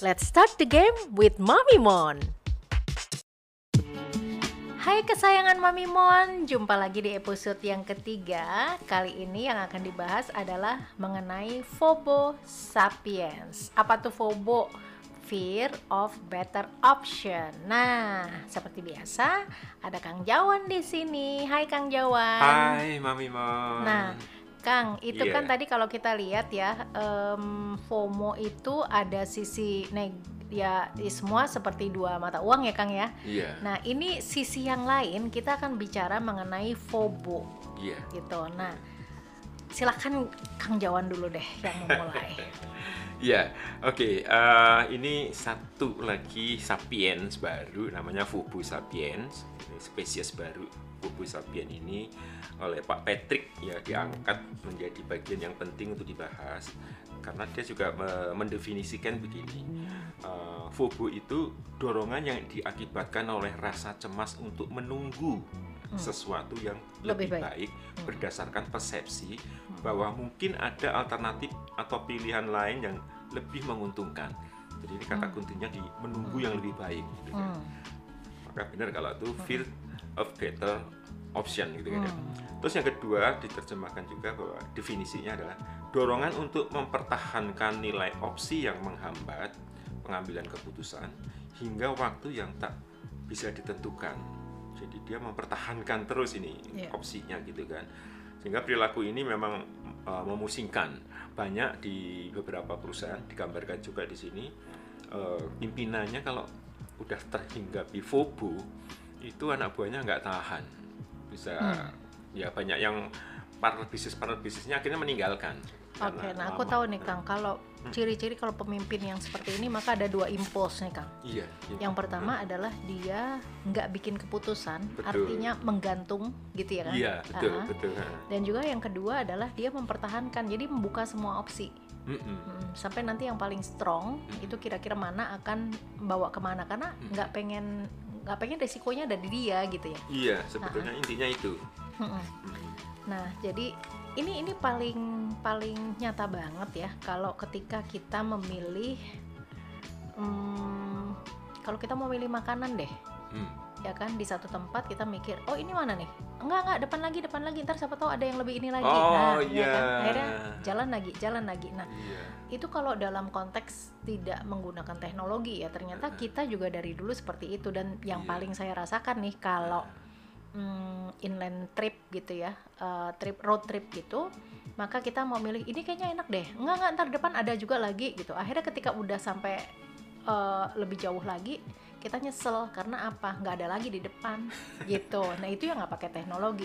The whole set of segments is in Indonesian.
Let's start the game with Mami Mon. Hai kesayangan Mami Mon, jumpa lagi di episode yang ketiga. Kali ini yang akan dibahas adalah mengenai Fobo Sapiens. Apa tuh Fobo? Fear of Better Option. Nah, seperti biasa ada Kang Jawan di sini. Hai Kang Jawan. Hai Mami Mon. Nah, Kang, itu kan tadi kalau kita lihat ya, FOMO itu ada sisi ya semua seperti dua mata uang ya Kang ya. Iya. Nah ini sisi yang lain, kita akan bicara mengenai FOBO. Iya. Gitu. Nah silakan Kang Jawan dulu deh yang memulai. Ya, oke. Ini satu lagi sapiens baru, namanya Fobo Sapiens. Ini spesies baru Fobo Sapiens ini oleh Pak Patrick ya diangkat menjadi bagian yang penting untuk dibahas karena dia juga mendefinisikan begini. Fobo itu dorongan yang diakibatkan oleh rasa cemas untuk menunggu sesuatu yang lebih baik berdasarkan persepsi bahwa mungkin ada alternatif atau pilihan lain yang lebih menguntungkan. Jadi ini kata kuncinya di menunggu yang lebih baik gitu kan. Maka benar kalau itu fear of better option gitu kan. Terus yang kedua diterjemahkan juga bahwa definisinya adalah dorongan untuk mempertahankan nilai opsi yang menghambat pengambilan keputusan hingga waktu yang tak bisa ditentukan. Jadi dia mempertahankan terus ini opsinya gitu kan, sehingga perilaku ini memang memusingkan banyak di beberapa perusahaan. Digambarkan juga di sini pimpinannya kalau udah terhinggapi FOBO itu anak buahnya nggak tahan, bisa ya banyak yang partner bisnisnya akhirnya meninggalkan. Oke, nah aku tahu nih Kang, kalau ciri-ciri kalau pemimpin yang seperti ini maka ada dua impuls nih Kang. Iya. Yang pertama adalah dia nggak bikin keputusan, artinya menggantung gitu ya kan? Iya, betul, betul. Dan juga yang kedua adalah dia mempertahankan, jadi membuka semua opsi. Sampai nanti yang paling strong itu kira-kira mana akan bawa kemana, karena nggak pengen resikonya ada di dia gitu ya. Iya, sebetulnya intinya itu. Nah, jadi ini paling nyata banget ya kalau ketika kita memilih makanan deh. Ya kan, di satu tempat kita mikir, "Oh, ini mana nih? Enggak, depan lagi. Ntar siapa tahu ada yang lebih ini lagi." Oh, nah, ya kan? Akhirnya jalan lagi. Nah, itu kalau dalam konteks tidak menggunakan teknologi ya, ternyata kita juga dari dulu seperti itu. Dan yang paling saya rasakan nih kalau inland trip gitu ya, road trip gitu, maka kita mau milih ini kayaknya enak deh, enggak ntar depan ada juga lagi gitu. Akhirnya ketika udah sampai lebih jauh lagi kita nyesel karena apa, nggak ada lagi di depan gitu. Nah itu yang nggak pakai teknologi.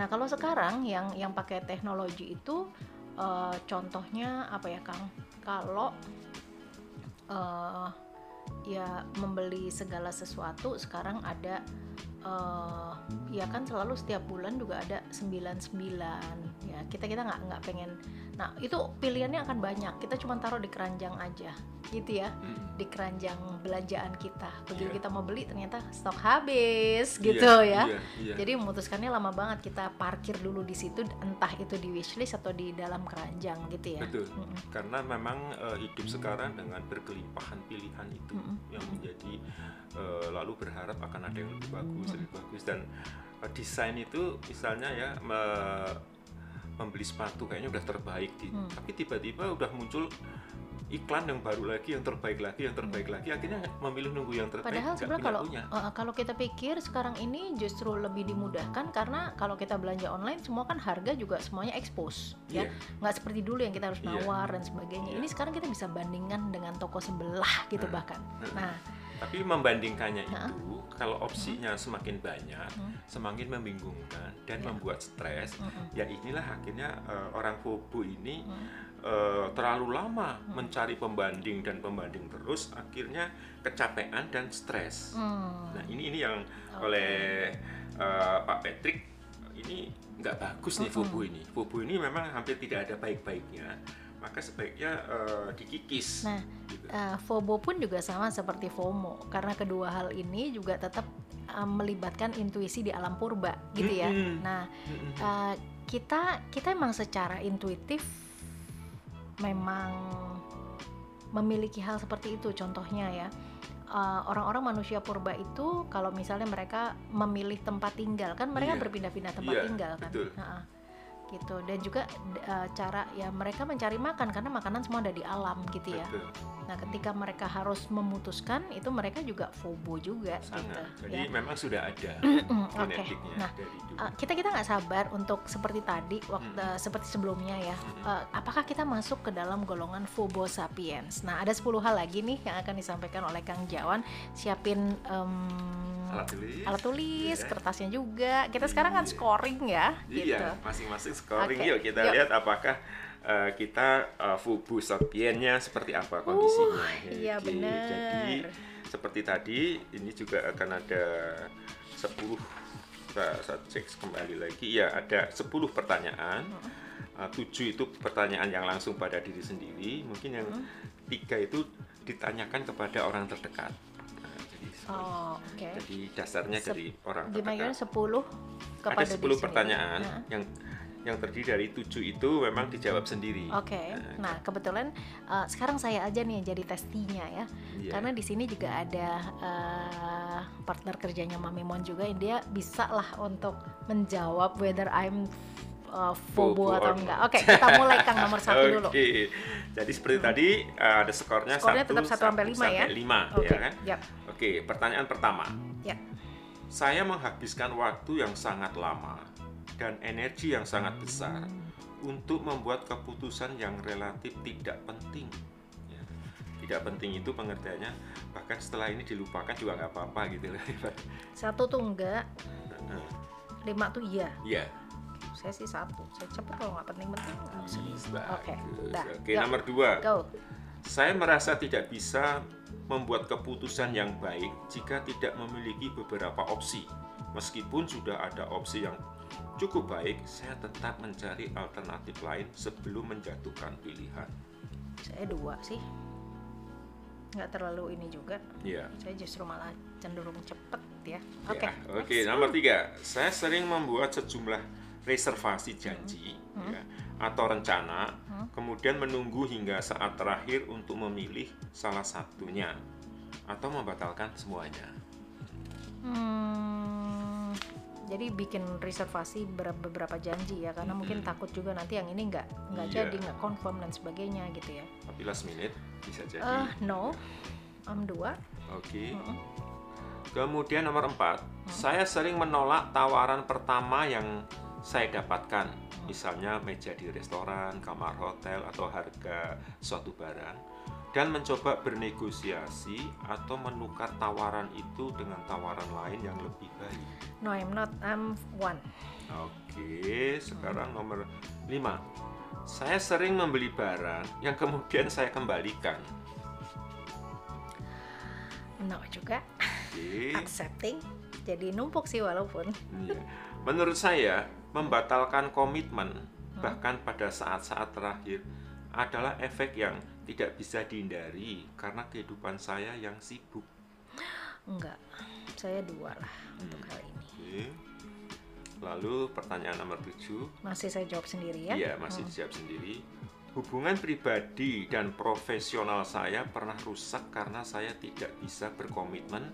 Nah kalau sekarang yang pakai teknologi itu contohnya apa ya Kang, kalau ya membeli segala sesuatu sekarang ada ya kan, selalu setiap bulan juga ada 99 ya, kita nggak pengen. Nah itu pilihannya akan banyak, kita cuma taruh di keranjang aja gitu ya, di keranjang belanjaan kita. Begitu kita mau beli ternyata stok habis gitu ya. Jadi memutuskannya lama banget, kita parkir dulu di situ, entah itu di wishlist atau di dalam keranjang gitu ya. Betul. Karena memang hidup sekarang dengan berkelimpahan pilihan itu yang menjadi lalu berharap akan ada yang lebih bagus. Dan desain itu misalnya ya membeli sepatu kayaknya udah terbaik tapi tiba-tiba udah muncul iklan yang baru lagi, yang terbaik lagi, akhirnya memilih nunggu yang terbaik. Padahal sebenarnya kalau kita pikir sekarang ini justru lebih dimudahkan karena kalau kita belanja online semua kan harga juga semuanya expose ya, nggak seperti dulu yang kita harus nawar dan sebagainya. Ini sekarang kita bisa bandingkan dengan toko sebelah gitu bahkan. Nah tapi membandingkannya itu kalau opsinya semakin banyak semakin membingungkan dan membuat stres. Ya inilah akhirnya orang FOBO ini terlalu lama mencari pembanding dan pembanding terus, akhirnya kecapean dan stres. Nah ini yang oleh Pak Patrick ini nggak bagus nih FOBO ini. FOBO ini memang hampir tidak ada baik-baiknya, maka sebaiknya dikikis. Nah, gitu. FOBO pun juga sama seperti FOMO karena kedua hal ini juga tetap melibatkan intuisi di alam purba gitu ya. Nah, kita memang secara intuitif memang memiliki hal seperti itu. Contohnya ya, orang-orang manusia purba itu kalau misalnya mereka memilih tempat tinggal kan mereka berpindah-pindah tempat tinggal kan, gitu. Dan juga cara ya mereka mencari makan karena makanan semua ada di alam gitu ya. Nah ketika mereka harus memutuskan itu mereka juga fobo juga. Gitu, jadi ya, memang sudah ada genetiknya. Nah kita nggak sabar untuk seperti tadi seperti sebelumnya ya. Apakah kita masuk ke dalam golongan Fobo Sapiens? Nah ada 10 hal lagi nih yang akan disampaikan oleh Kang Jawan. Siapin alat tulis, kertasnya juga. Kita sekarang kan scoring ya. Gitu. Masing-masing scoring. Yuk kita lihat apakah kita Fobo Sapiensnya seperti apa kondisinya. Iya benar. Jadi seperti tadi ini juga akan ada 10. Saya cek kembali lagi. Ya ada 10 pertanyaan. 7 itu pertanyaan yang langsung pada diri sendiri. Mungkin yang 3 itu ditanyakan kepada orang terdekat. Jadi dasarnya dari orang terdekat. 10 kepada ada 10 pertanyaan yang terdiri dari 7 itu memang dijawab sendiri. Nah kebetulan sekarang saya aja nih jadi testinya ya, karena di sini juga ada partner kerjanya Mami Mon juga, dia bisa lah untuk menjawab whether I'm fobo atau enggak. Kita mulai Kang nomor 1 dulu. Jadi seperti tadi ada skornya 1 sampai 5 ya. 5 ya kan? Pertanyaan pertama. Saya menghabiskan waktu yang sangat lama dan energi yang sangat besar untuk membuat keputusan yang relatif tidak penting. Tidak penting itu pengertiannya bahkan setelah ini dilupakan juga nggak apa-apa gitu loh. 1 tuh enggak. 5 tuh iya. Saya sih 1, saya cepet kalau nggak penting-penting. Nomor 2. Saya merasa tidak bisa membuat keputusan yang baik jika tidak memiliki beberapa opsi. Meskipun sudah ada opsi yang cukup baik, saya tetap mencari alternatif lain sebelum menjatuhkan pilihan. Saya 2 sih, nggak terlalu ini juga. Saya justru malah cenderung cepet ya. Nomor 3. Saya sering membuat sejumlah reservasi janji atau rencana, kemudian menunggu hingga saat terakhir untuk memilih salah satunya atau membatalkan semuanya. Jadi bikin reservasi beberapa janji ya, karena mungkin takut juga nanti yang ini nggak jadi, nggak confirm dan sebagainya gitu ya. Tapi last minute bisa jadi. I'm 2. Kemudian nomor 4. Saya sering menolak tawaran pertama yang saya dapatkan, misalnya meja di restoran, kamar hotel, atau harga suatu barang, dan mencoba bernegosiasi atau menukar tawaran itu dengan tawaran lain yang lebih baik. No, I'm not. I'm 1. Sekarang nomor 5. Saya sering membeli barang yang kemudian saya kembalikan. No juga. Accepting. Jadi numpuk sih walaupun. Menurut saya, membatalkan komitmen bahkan pada saat-saat terakhir adalah efek yang tidak bisa dihindari karena kehidupan saya yang sibuk. Saya 2 lah untuk hal ini. Lalu pertanyaan nomor 7. Masih saya jawab sendiri ya? Iya, masih dijawab sendiri. Hubungan pribadi dan profesional saya pernah rusak karena saya tidak bisa berkomitmen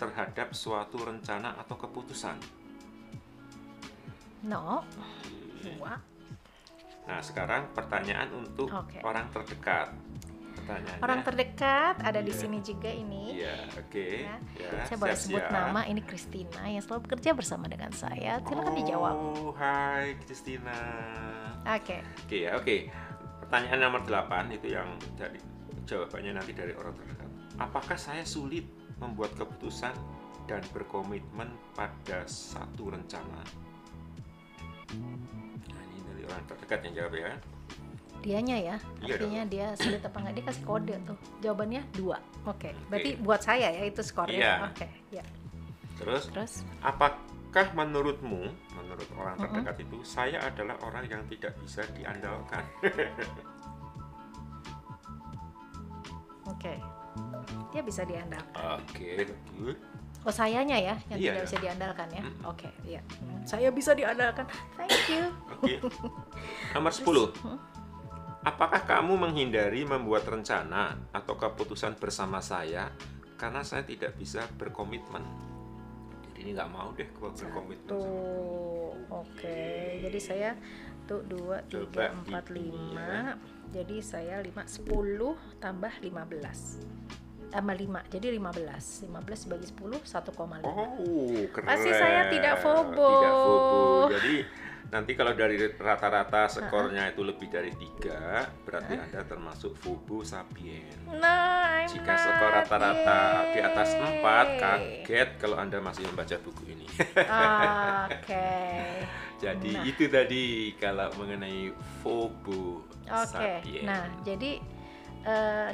terhadap suatu rencana atau keputusan. Nah sekarang pertanyaan untuk orang terdekat. Orang terdekat ada di sini juga ini. Saya boleh sebut nama, ini Christina yang selalu bekerja bersama dengan saya. Silakan dijawab. Hai Christina. Pertanyaan nomor 8 itu yang dari jawabannya nanti dari orang terdekat. Apakah saya sulit membuat keputusan dan berkomitmen pada satu rencana? Orang terdekat yang jawab ya. Dianya ya, artinya dia sulit apa enggak, dia kasih kode tuh. Jawabannya 2. Berarti buat saya ya itu skornya. Terus, apakah menurut orang terdekat itu saya adalah orang yang tidak bisa diandalkan? Dia bisa diandalkan. Good. Sayanya ya, yang tidak bisa diandalkan ya. Saya bisa diandalkan. Thank you. Nomor 10. Apakah kamu menghindari membuat rencana atau keputusan bersama saya karena saya tidak bisa berkomitmen? Jadi ini nggak mau deh gue berkomitmen sama kamu. Oke, jadi saya tuh 2, 3, 4, 5. Jadi saya 10 tambah 15 tambah 5, jadi 15 bagi 10, 1,5. Oh, keren. Pasti saya tidak fobo. Tidak fobo. Jadi nanti kalau dari rata-rata skornya itu lebih dari 3, berarti Anda termasuk Fobo Sapiens. Nah, jika skor rata-rata di atas 4, kaget kalau Anda masih membaca buku ini. Oke. Jadi itu tadi kalau mengenai Fobo Sapiens. Nah, jadi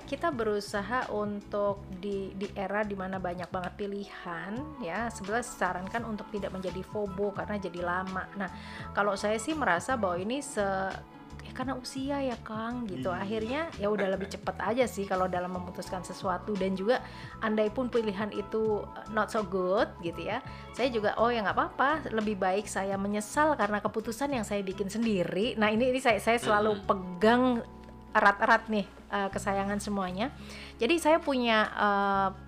kita berusaha untuk di era dimana banyak banget pilihan, ya sebenarnya disarankan untuk tidak menjadi fobo karena jadi lama. Nah, kalau saya sih merasa bahwa ini karena usia ya Kang gitu, akhirnya ya udah lebih cepat aja sih kalau dalam memutuskan sesuatu. Dan juga andai pun pilihan itu not so good gitu ya, saya juga ya nggak apa-apa, lebih baik saya menyesal karena keputusan yang saya bikin sendiri. Nah ini saya selalu pegang erat-erat nih kesayangan semuanya. Jadi saya punya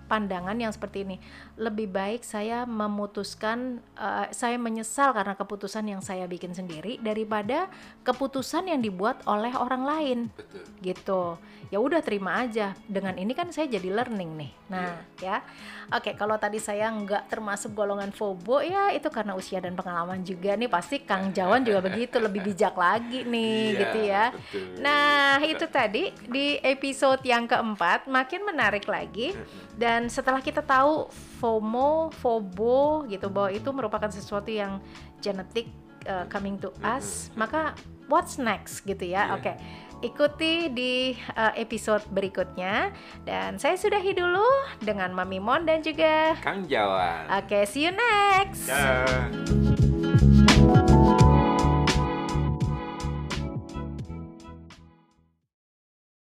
pandangan yang seperti ini. Lebih baik saya memutuskan, saya menyesal karena keputusan yang saya bikin sendiri daripada keputusan yang dibuat oleh orang lain. Betul. Gitu. Ya udah terima aja. Dengan ini kan saya jadi learning nih. Nah, ya. Oke, kalau tadi saya nggak termasuk golongan fobo ya itu karena usia dan pengalaman juga nih. Pasti Kang Jawan juga begitu, lebih bijak lagi nih gitu ya. Betul. Nah, itu tadi di episode yang keempat makin menarik lagi. Dan setelah kita tahu FOMO, FOBO gitu, bahwa itu merupakan sesuatu yang genetik coming to us, maka what's next gitu ya. Oke. Ikuti di episode berikutnya, dan saya sudahi dulu dengan Mami Mon dan juga Kang Jawan. Oke, see you next. Dah.